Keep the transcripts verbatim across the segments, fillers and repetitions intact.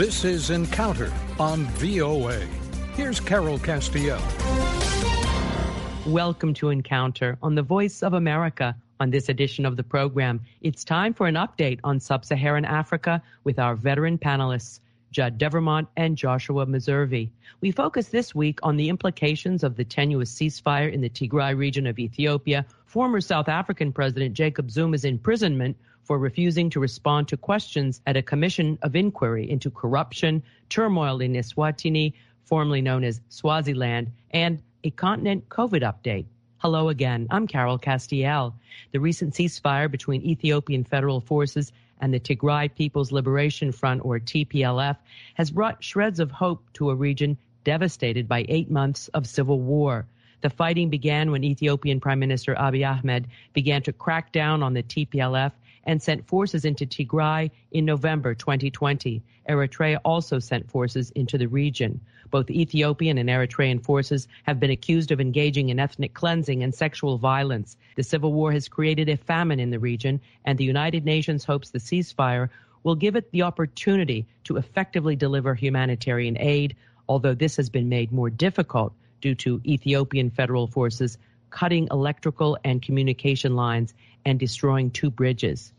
This is Encounter on V O A. Here's Carol Castiel. Welcome to Encounter on the Voice of America. On this edition of the program, it's time for an update on sub-Saharan Africa with our veteran panelists, Judd Devermont and Joshua Meservey. We focus this week on the implications of the tenuous ceasefire in the Tigray region of Ethiopia, former South African President Jacob Zuma's imprisonment for refusing to respond to questions at a commission of inquiry into corruption, turmoil in Eswatini, formerly known as Swaziland, and a continent COVID update. Hello again, I'm Carol Castiel. The recent ceasefire between Ethiopian federal forces and the Tigray People's Liberation Front, or T P L F, has brought shreds of hope to a region devastated by eight months of civil war. The fighting began when Ethiopian Prime Minister Abiy Ahmed began to crack down on the T P L F and sent forces into Tigray in November twenty twenty. Eritrea also sent forces into the region. Both Ethiopian and Eritrean forces have been accused of engaging in ethnic cleansing and sexual violence. The civil war has created a famine in the region, and the United Nations hopes the ceasefire will give it the opportunity to effectively deliver humanitarian aid, although this has been made more difficult due to Ethiopian federal forces cutting electrical and communication lines and destroying two bridges.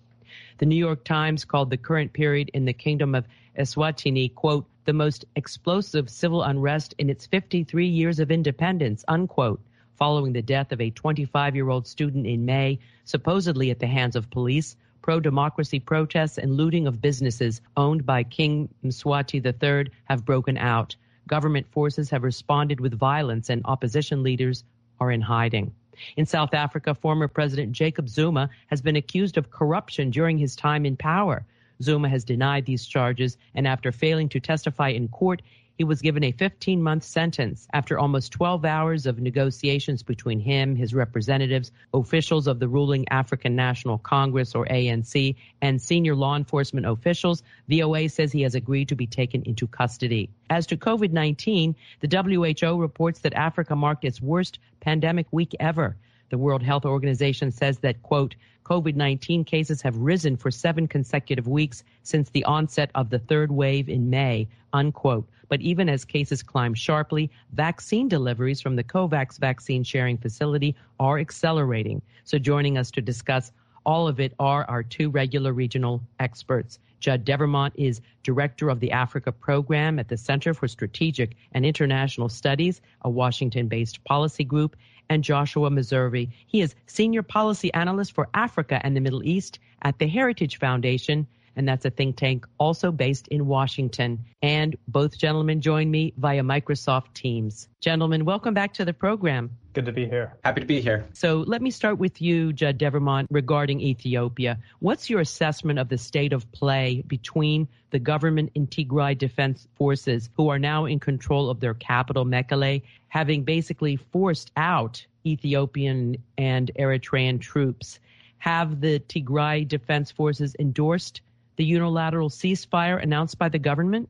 The New York Times called the current period in the kingdom of Eswatini, quote, the most explosive civil unrest in its fifty-three years of independence, unquote, following the death of a twenty-five-year-old student in May, supposedly at the hands of police, pro-democracy protests and looting of businesses owned by King Mswati the third have broken out. Government forces have responded with violence and opposition leaders are in hiding. In South Africa, former President Jacob Zuma has been accused of corruption during his time in power. Zuma has denied these charges, and after failing to testify in court, he was given a fifteen-month sentence after almost twelve hours of negotiations between him, his representatives, officials of the ruling African National Congress, or A N C, and senior law enforcement officials. V O A says he has agreed to be taken into custody. As to COVID nineteen, the W H O reports that Africa marked its worst pandemic week ever. The World Health Organization says that, quote, COVID nineteen cases have risen for seven consecutive weeks since the onset of the third wave in May, unquote. But even as cases climb sharply, vaccine deliveries from the COVAX vaccine sharing facility are accelerating. So joining us to discuss all of it are our two regular regional experts. Judd Devermont is director of the Africa program at the Center for Strategic and International Studies, a Washington-based policy group, and Joshua Meservey. He is senior policy analyst for Africa and the Middle East at the Heritage Foundation, and that's a think tank also based in Washington. And both gentlemen join me via Microsoft Teams. Gentlemen, welcome back to the program. Good to be here. Happy to be here. So let me start with you, Judd Devermont, regarding Ethiopia. What's your assessment of the state of play between the government and Tigray Defense Forces, who are now in control of their capital, Mekele, having basically forced out Ethiopian and Eritrean troops? Have the Tigray Defense Forces endorsed the unilateral ceasefire announced by the government?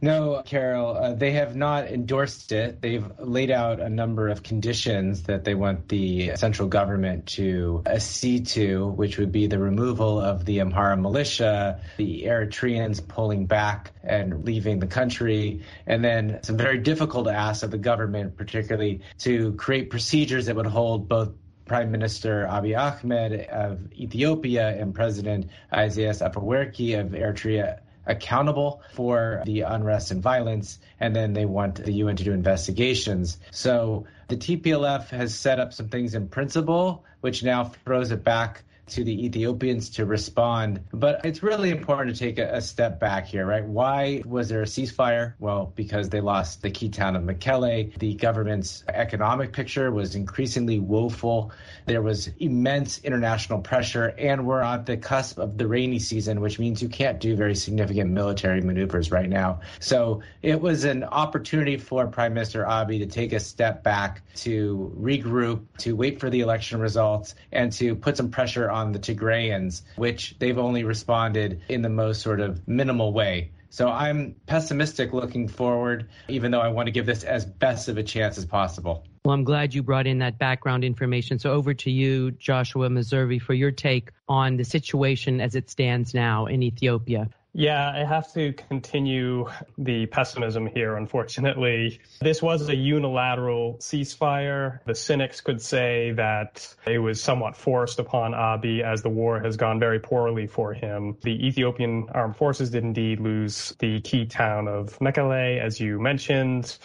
No, Carol, uh, they have not endorsed it. They've laid out a number of conditions that they want the central government to accede to, which would be the removal of the Amhara militia, the Eritreans pulling back and leaving the country, and then some very difficult asks of the government, particularly to create procedures that would hold both Prime Minister Abiy Ahmed of Ethiopia and President Isaias Afwerki of Eritrea accountable for the unrest and violence, and then they want the U N to do investigations. So the T P L F has set up some things in principle, which now throws it back to the Ethiopians to respond. But it's really important to take a, a step back here, right? Why was there a ceasefire? Well, because they lost the key town of Mekele. The government's economic picture was increasingly woeful. There was immense international pressure, and we're on the cusp of the rainy season, which means you can't do very significant military maneuvers right now. So it was an opportunity for Prime Minister Abiy to take a step back, to regroup, to wait for the election results, and to put some pressure on the Tigrayans, which they've only responded in the most sort of minimal way. So I'm pessimistic looking forward, even though I want to give this as best of a chance as possible. Well, I'm glad you brought in that background information. So over to you, Joshua Meservey, for your take on the situation as it stands now in Ethiopia. Yeah, I have to continue the pessimism here, unfortunately. This was a unilateral ceasefire. The cynics could say that it was somewhat forced upon Abiy, as the war has gone very poorly for him. The Ethiopian armed forces did indeed lose the key town of Mekele, as you mentioned.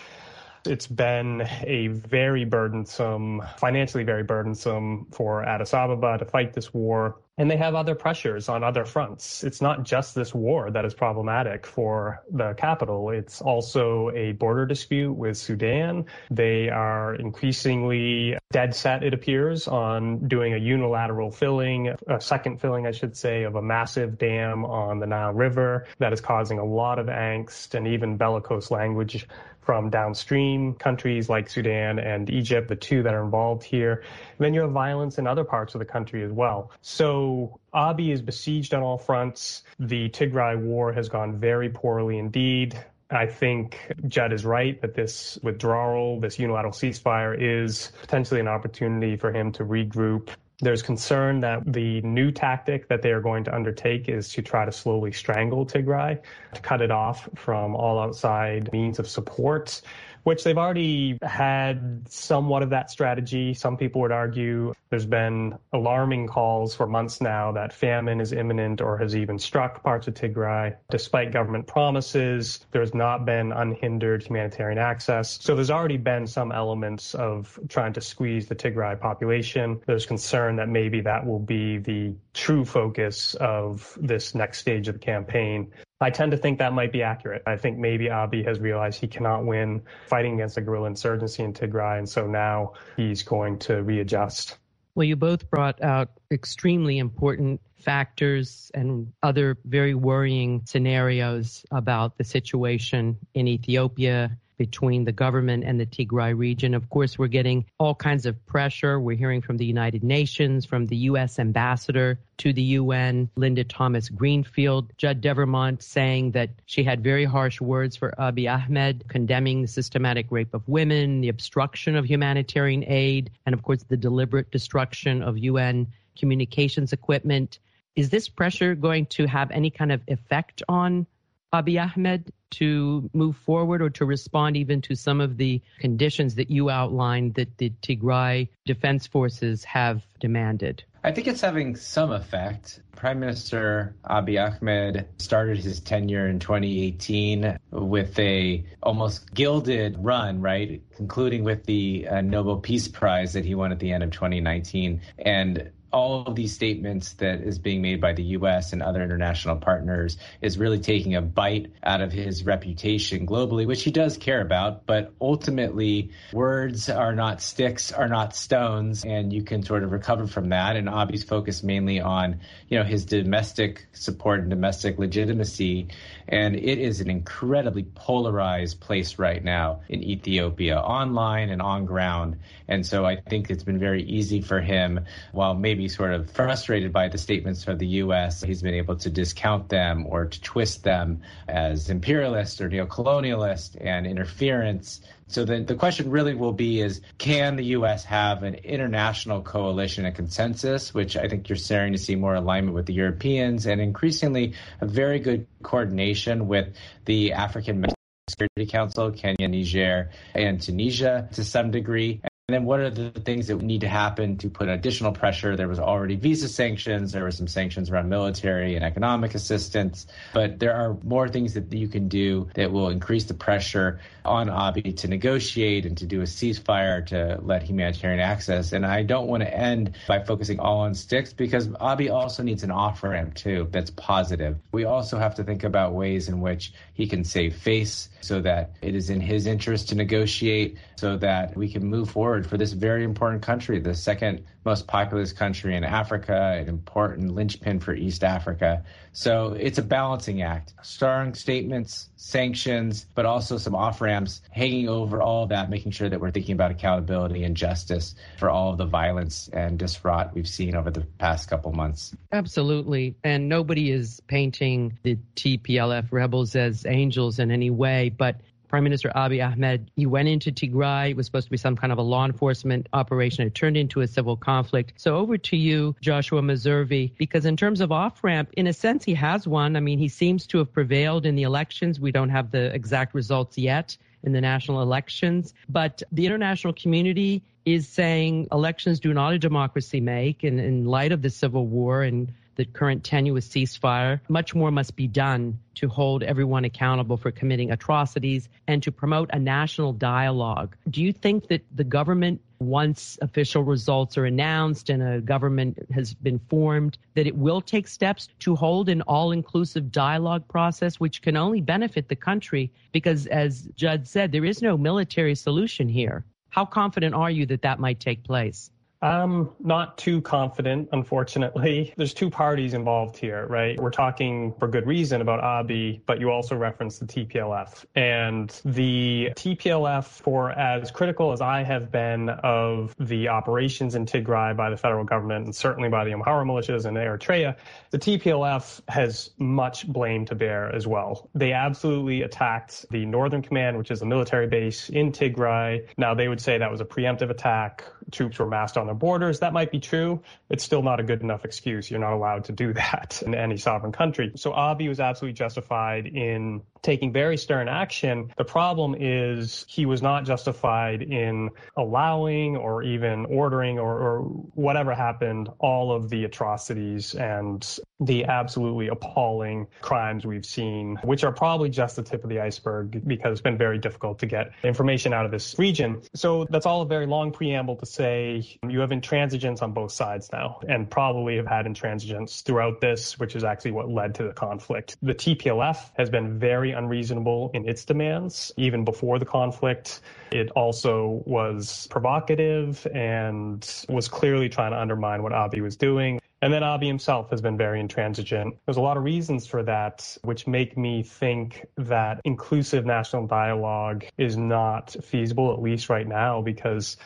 It's been a very burdensome, financially very burdensome for Addis Ababa to fight this war. And they have other pressures on other fronts. It's not just this war that is problematic for the capital. It's also a border dispute with Sudan. They are increasingly dead set, it appears, on doing a unilateral filling, a second filling, I should say, of a massive dam on the Nile River that is causing a lot of angst and even bellicose language from downstream countries like Sudan and Egypt, the two that are involved here. And then you have violence in other parts of the country as well. So Abiy is besieged on all fronts. The Tigray war has gone very poorly indeed. I think Judd is right that this withdrawal, this unilateral ceasefire, is potentially an opportunity for him to regroup. There's concern that the new tactic that they are going to undertake is to try to slowly strangle Tigray, to cut it off from all outside means of support, which they've already had somewhat of that strategy. Some people would argue there's been alarming calls for months now that famine is imminent or has even struck parts of Tigray. Despite government promises, there's not been unhindered humanitarian access. So there's already been some elements of trying to squeeze the Tigray population. There's concern that maybe that will be the true focus of this next stage of the campaign. I tend to think that might be accurate. I think maybe Abiy has realized he cannot win fighting against a guerrilla insurgency in Tigray, and so now he's going to readjust. Well, you both brought out extremely important factors and other very worrying scenarios about the situation in Ethiopia between the government and the Tigray region. Of course, we're getting all kinds of pressure. We're hearing from the United Nations, from the U S ambassador to the U N, Linda Thomas-Greenfield, Judd Devermont saying that she had very harsh words for Abiy Ahmed, condemning the systematic rape of women, the obstruction of humanitarian aid, and of course, the deliberate destruction of U N communications equipment. Is this pressure going to have any kind of effect on Abiy Ahmed to move forward or to respond even to some of the conditions that you outlined that the Tigray Defense Forces have demanded? I think it's having some effect. Prime Minister Abiy Ahmed started his tenure in twenty eighteen with a almost gilded run, right, concluding with the uh, Nobel Peace Prize that he won at the end of twenty nineteen. And all of these statements that is being made by the U S and other international partners is really taking a bite out of his reputation globally, which he does care about. But ultimately, words are not sticks, are not stones, and you can sort of recover from that. And Abiy's focused mainly on, you know, his domestic support and domestic legitimacy. And it is an incredibly polarized place right now in Ethiopia, online and on ground. And so I think it's been very easy for him, while maybe be sort of frustrated by the statements from the U S, he's been able to discount them or to twist them as imperialist or neocolonialist and interference. So then the question really will be is, can the U S have an international coalition, a consensus, which I think you're starting to see more alignment with the Europeans and increasingly a very good coordination with the African Security Council, Kenya, Niger, and Tunisia to some degree. And then what are the things that need to happen to put additional pressure? There was already visa sanctions. There were some sanctions around military and economic assistance. But there are more things that you can do that will increase the pressure on Abiy to negotiate and to do a ceasefire to let humanitarian access. And I don't want to end by focusing all on sticks because Abiy also needs an off-ramp, too, that's positive. We also have to think about ways in which he can save face so that it is in his interest to negotiate so that we can move forward for this very important country, the second most populous country in Africa, an important linchpin for East Africa. So it's a balancing act, strong statements, sanctions, but also some off-ramps, hanging over all of that, making sure that we're thinking about accountability and justice for all of the violence and disruption we've seen over the past couple months. Absolutely. And nobody is painting the T P L F rebels as angels in any way, but Prime Minister Abiy Ahmed, he went into Tigray. It was supposed to be some kind of a law enforcement operation. It turned into a civil conflict. So over to you, Joshua Meservey, because in terms of off-ramp, in a sense, he has one. I mean, he seems to have prevailed in the elections. We don't have the exact results yet in the national elections. But the international community is saying elections do not a democracy make. And in light of the civil war and the current tenuous ceasefire, much more must be done to hold everyone accountable for committing atrocities and to promote a national dialogue. Do you think that the government, once official results are announced and a government has been formed, that it will take steps to hold an all-inclusive dialogue process, which can only benefit the country? Because as Judd said, there is no military solution here. How confident are you that that might take place? I'm not too confident, unfortunately. There's two parties involved here, right? We're talking for good reason about Abiy, but you also referenced the T P L F. And the T P L F, for as critical as I have been of the operations in Tigray by the federal government and certainly by the Amhara militias in Eritrea, the T P L F has much blame to bear as well. They absolutely attacked the Northern Command, which is a military base in Tigray. Now, they would say that was a preemptive attack. Troops were massed on their borders. That might be true. It's still not a good enough excuse. You're not allowed to do that in any sovereign country. So Abiy was absolutely justified in taking very stern action. The problem is he was not justified in allowing or even ordering or, or whatever happened, all of the atrocities and the absolutely appalling crimes we've seen, which are probably just the tip of the iceberg because it's been very difficult to get information out of this region. So that's all a very long preamble to say you have intransigence on both sides now and probably have had intransigence throughout this, which is actually what led to the conflict. The T P L F has been very unreasonable in its demands, even before the conflict. It also was provocative and was clearly trying to undermine what Abiy was doing. And then Abiy himself has been very intransigent. There's a lot of reasons for that, which make me think that inclusive national dialogue is not feasible, at least right now, because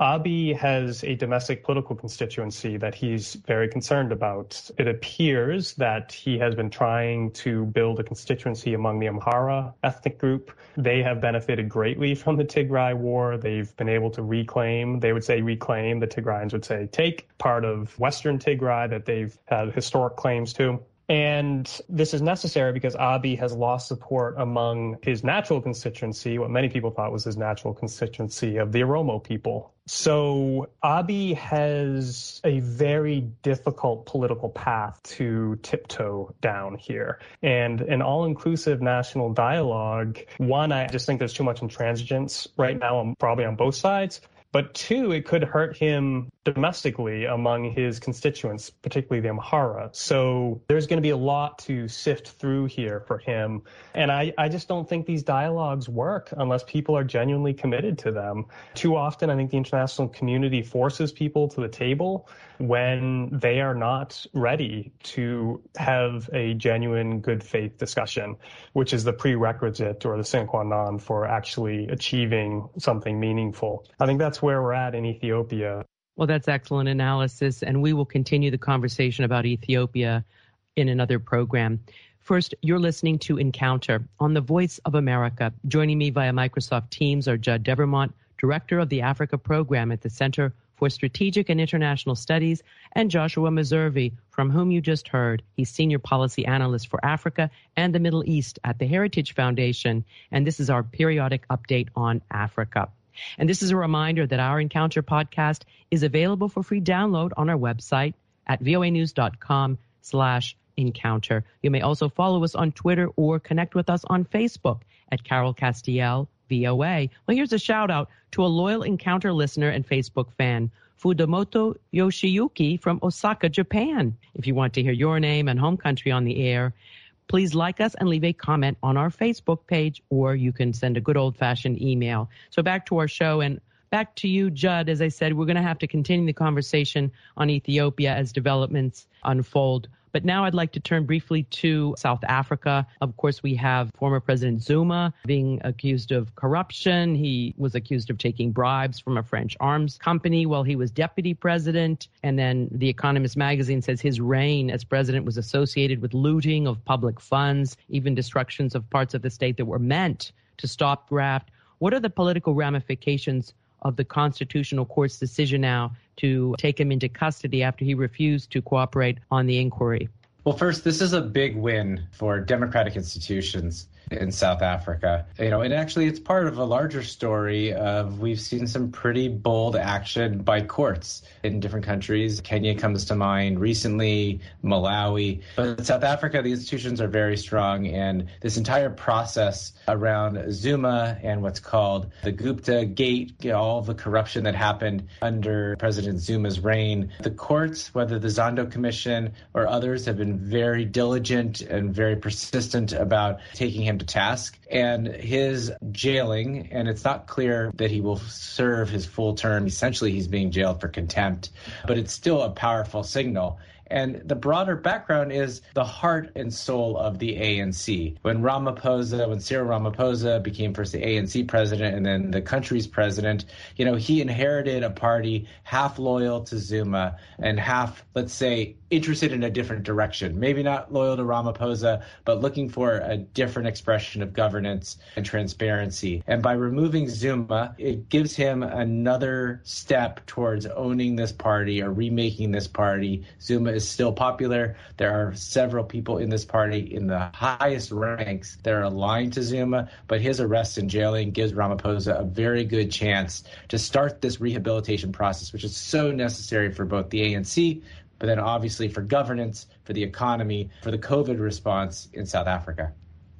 Abiy has a domestic political constituency that he's very concerned about. It appears that he has been trying to build a constituency among the Amhara ethnic group. They have benefited greatly from the Tigray war. They've been able to reclaim, they would say reclaim, the Tigrayans would say take part of Western Tigray that they've had historic claims to. And this is necessary because Abiy has lost support among his natural constituency, what many people thought was his natural constituency of the Oromo people. So Abiy has a very difficult political path to tiptoe down here. And an all-inclusive national dialogue, one, I just think there's too much intransigence right now, on, probably on both sides. But two, it could hurt him domestically among his constituents, particularly the Amhara. So there's going to be a lot to sift through here for him. And I, I just don't think these dialogues work unless people are genuinely committed to them. Too often, I think the international community forces people to the table when they are not ready to have a genuine good faith discussion, which is the prerequisite or the sine qua non for actually achieving something meaningful. I think that's where we're at in Ethiopia. Well, that's excellent analysis, and we will continue the conversation about Ethiopia in another program. First, you're listening to Encounter on the Voice of America. Joining me via Microsoft Teams are Judd Devermont, Director of the Africa Program at the Center for Strategic and International Studies, and Joshua Meservey, from whom you just heard. He's Senior Policy Analyst for Africa and the Middle East at the Heritage Foundation, and this is our periodic update on Africa. And this is a reminder that our Encounter podcast is available for free download on our website at voanews.com slash encounter. You may also follow us on Twitter or connect with us on Facebook at Carol Castiel, V O A. Well, here's a shout out to a loyal Encounter listener and Facebook fan, Fudamoto Yoshiyuki from Osaka, Japan. If you want to hear your name and home country on the air, please like us and leave a comment on our Facebook page, or you can send a good old-fashioned email. So back to our show and back to you, Judd. As I said, we're going to have to continue the conversation on Ethiopia as developments unfold. But now I'd like to turn briefly to South Africa. Of course, we have former President Zuma being accused of corruption. He was accused of taking bribes from a French arms company while he was deputy president. And then The Economist magazine says his reign as president was associated with looting of public funds, even destructions of parts of the state that were meant to stop graft? What are the political ramifications of the Constitutional Court's decision now to take him into custody after he refused to cooperate on the inquiry? Well, first, this is a big win for democratic institutions in South Africa. You know, and actually it's part of a larger story of we've seen some pretty bold action by courts in different countries. Kenya comes to mind recently, Malawi. But in South Africa, the institutions are very strong, and this entire process around Zuma and what's called the Gupta Gate, you know, all the corruption that happened under President Zuma's reign, the courts, whether the Zondo Commission or others, have been very diligent and very persistent about taking him to task, and his jailing, and it's not clear that he will serve his full term. Essentially, he's being jailed for contempt, but it's still a powerful signal. And the broader background is the heart and soul of the A N C. When Ramaphosa, when Cyril Ramaphosa became first the A N C president and then the country's president, you know, he inherited a party half loyal to Zuma and half, let's say, interested in a different direction. Maybe not loyal to Ramaphosa, but looking for a different expression of governance and transparency. And by removing Zuma, it gives him another step towards owning this party or remaking this party. Zuma is still popular. There are several people in this party in the highest ranks that are aligned to Zuma, but his arrest and jailing gives Ramaphosa a very good chance to start this rehabilitation process, which is so necessary for both the A N C, but then obviously for governance, for the economy, for the COVID response in South Africa.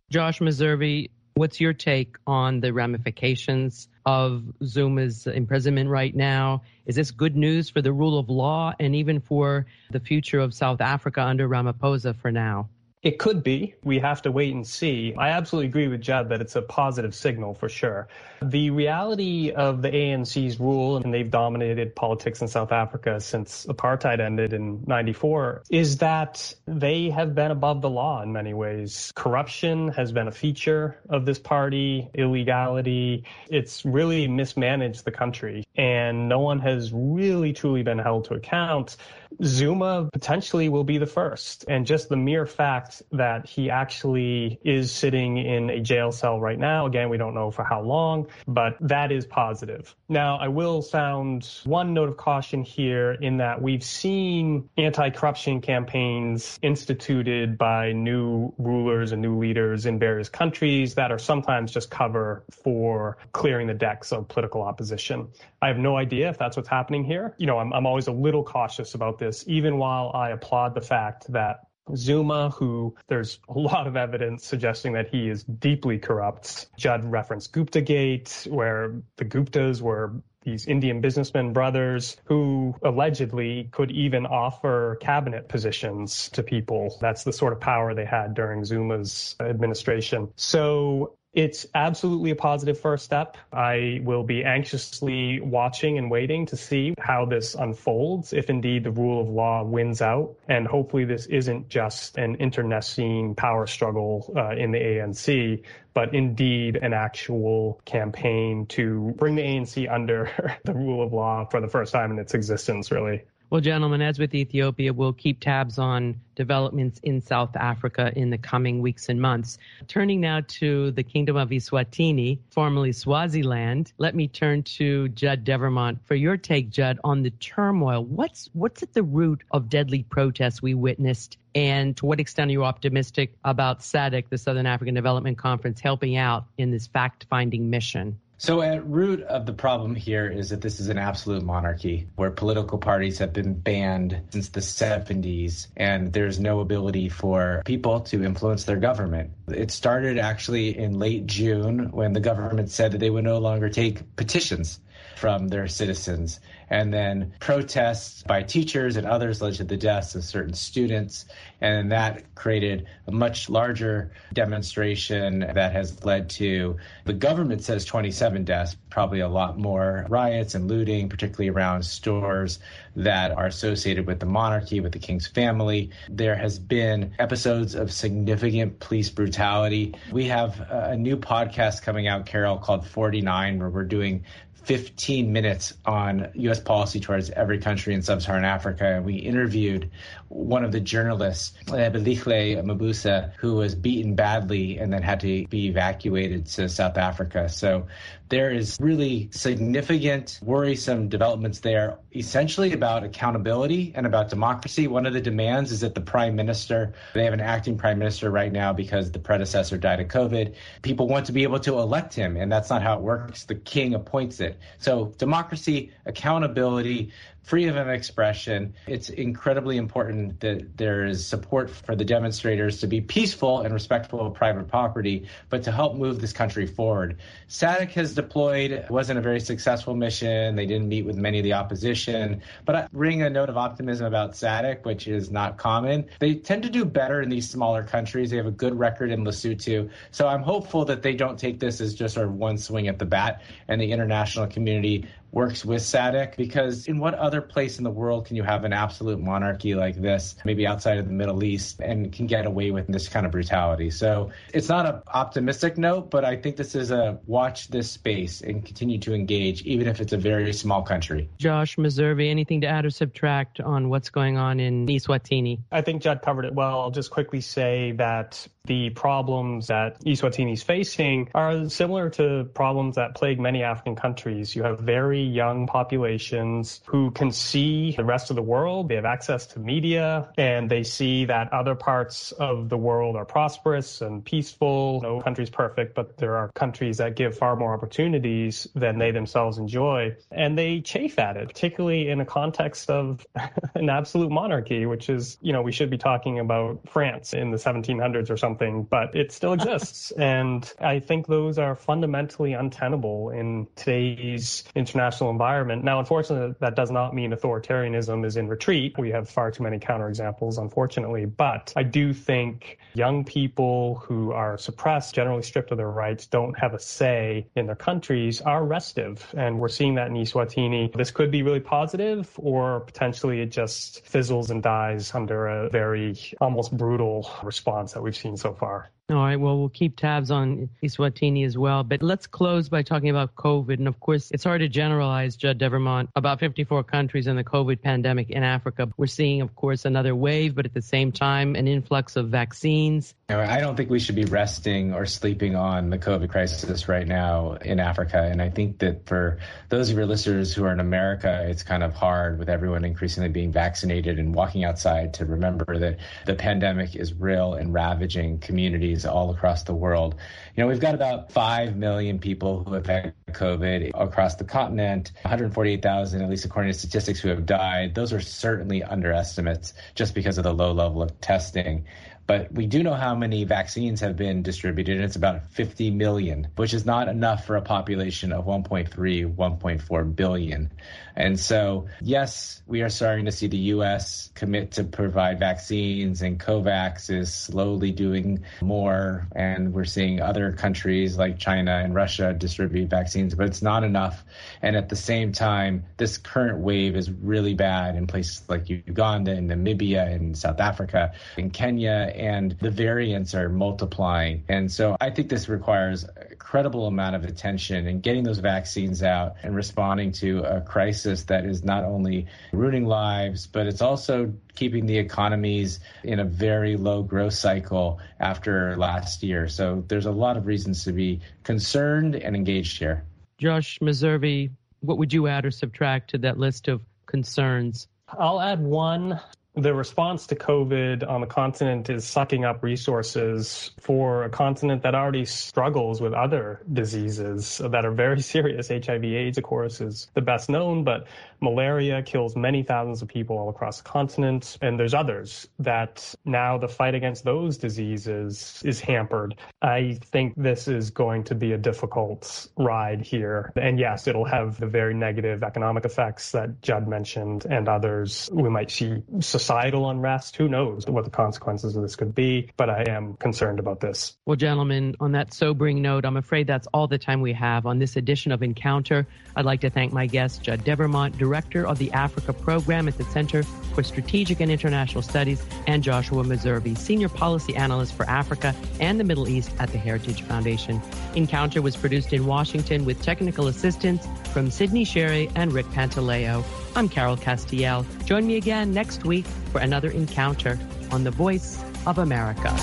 Josh Meservey, what's your take on the ramifications of Zuma's imprisonment right now? Is this good news for the rule of law and even for the future of South Africa under Ramaphosa for now? It could be. We have to wait and see. I absolutely agree with Judd that it's a positive signal for sure. The reality of the A N C's rule, and they've dominated politics in South Africa since apartheid ended in ninety-four, is that they have been above the law in many ways. Corruption has been a feature of this party, illegality. It's really mismanaged the country, and no one has really truly been held to account. Zuma potentially will be the first, and just the mere fact that he actually is sitting in a jail cell right now, again, we don't know for how long, but that is positive. Now, I will sound one note of caution here in that we've seen anti-corruption campaigns instituted by new rulers and new leaders in various countries that are sometimes just cover for clearing the decks of political opposition. I have no idea if that's what's happening here. You know, I'm, I'm always a little cautious about this. Even while I applaud the fact that Zuma, who there's a lot of evidence suggesting that he is deeply corrupt. Judd referenced Gupta Gate, where the Guptas were these Indian businessmen brothers who allegedly could even offer cabinet positions to people. That's the sort of power they had during Zuma's administration. So it's absolutely a positive first step. I will be anxiously watching and waiting to see how this unfolds, if indeed the rule of law wins out. And hopefully this isn't just an internecine power struggle uh, in the A N C, but indeed an actual campaign to bring the A N C under the rule of law for the first time in its existence, really. Well, gentlemen, as with Ethiopia, we'll keep tabs on developments in South Africa in the coming weeks and months. Turning now to the Kingdom of Eswatini, formerly Swaziland, let me turn to Judd Devermont for your take, Judd, on the turmoil. What's what's at the root of deadly protests we witnessed, and to what extent are you optimistic about SADC, the Southern African Development Conference, helping out in this fact-finding mission? So at root of the problem here is that this is an absolute monarchy where political parties have been banned since the seventies, and there's no ability for people to influence their government. It started actually in late June when the government said that they would no longer take petitions from their citizens. And then protests by teachers and others led to the deaths of certain students. And that created a much larger demonstration that has led to, the government says twenty-seven deaths, probably a lot more riots and looting, particularly around stores that are associated with the monarchy, with the king's family. There has been episodes of significant police brutality. We have a new podcast coming out, Carol, called forty-nine, where we're doing fifty fifteen minutes on U S policy towards every country in sub-Saharan Africa. And we interviewed one of the journalists, Abelihle Mabusa, who was beaten badly and then had to be evacuated to South Africa. So there is really significant, worrisome developments there, essentially about accountability and about democracy. One of the demands is that the prime minister, they have an acting prime minister right now because the predecessor died of COVID. People want to be able to elect him, and that's not how it works. The king appoints it. So democracy, accountability, freedom of expression. It's incredibly important that there is support for the demonstrators to be peaceful and respectful of private property, but to help move this country forward. SADC has deployed, wasn't a very successful mission. They didn't meet with many of the opposition, but I ring a note of optimism about SADC, which is not common. They tend to do better in these smaller countries. They have a good record in Lesotho. So I'm hopeful that they don't take this as just sort of one swing at the bat, and the international community works with SADC, because in what other place in the world can you have an absolute monarchy like this, maybe outside of the Middle East, and can get away with this kind of brutality? So it's not an optimistic note, but I think this is a watch this space and continue to engage, even if it's a very small country. Josh Meservey, anything to add or subtract on what's going on in Eswatini? I think Judd covered it well. I'll just quickly say that the problems that Eswatini is facing are similar to problems that plague many African countries. You have very young populations who can see the rest of the world. They have access to media, and they see that other parts of the world are prosperous and peaceful. No country's perfect, but there are countries that give far more opportunities than they themselves enjoy. And they chafe at it, particularly in a context of an absolute monarchy, which is, you know, we should be talking about France in the seventeen hundreds or something. But it still exists. And I think those are fundamentally untenable in today's international environment. Now, unfortunately, that does not mean authoritarianism is in retreat. We have far too many counterexamples, unfortunately. But I do think young people who are suppressed, generally stripped of their rights, don't have a say in their countries, are restive. And we're seeing that in Eswatini. This could be really positive, or potentially it just fizzles and dies under a very almost brutal response that we've seen so far. All right. Well, we'll keep tabs on Eswatini as well. But let's close by talking about COVID. And of course, it's hard to generalize, Judd Devermont, about fifty-four countries and the COVID pandemic in Africa. We're seeing, of course, another wave, but at the same time, an influx of vaccines. I don't think we should be resting or sleeping on the COVID crisis right now in Africa. And I think that for those of your listeners who are in America, it's kind of hard with everyone increasingly being vaccinated and walking outside to remember that the pandemic is real and ravaging communities all across the world. You know, we've got about five million people who have had COVID across the continent, one hundred forty-eight thousand, at least according to statistics, who have died. Those are certainly underestimates just because of the low level of testing. But we do know how many vaccines have been distributed, and it's about fifty million, which is not enough for a population of one point three, one point four billion. And so, yes, we are starting to see the U S commit to provide vaccines, and COVAX is slowly doing more. And we're seeing other countries like China and Russia distribute vaccines, but it's not enough. And at the same time, this current wave is really bad in places like Uganda and Namibia and South Africa and Kenya, and the variants are multiplying. And so I think this requires a credible amount of attention and getting those vaccines out and responding to a crisis that is not only ruining lives, but it's also keeping the economies in a very low growth cycle after last year. So there's a lot of reasons to be concerned and engaged here. Josh Meservey, what would you add or subtract to that list of concerns? I'll add one. The response to COVID on the continent is sucking up resources for a continent that already struggles with other diseases that are very serious. H I V AIDS, of course, is the best known, but malaria kills many thousands of people all across the continent. And there's others that now the fight against those diseases is hampered. I think this is going to be a difficult ride here. And yes, it'll have the very negative economic effects that Judd mentioned and others. We might see sustained societal unrest. Who knows what the consequences of this could be, but I am concerned about this. Well, gentlemen, on that sobering note, I'm afraid that's all the time we have on this edition of Encounter. I'd like to thank my guest, Judd Devermont, Director of the Africa Program at the Center for Strategic and International Studies, and Joshua Meservey, Senior Policy Analyst for Africa and the Middle East at the Heritage Foundation. Encounter was produced in Washington with technical assistance from Sydney Sherry and Rick Pantaleo. I'm Carol Castiel. Join me again next week for another Encounter on the Voice of America.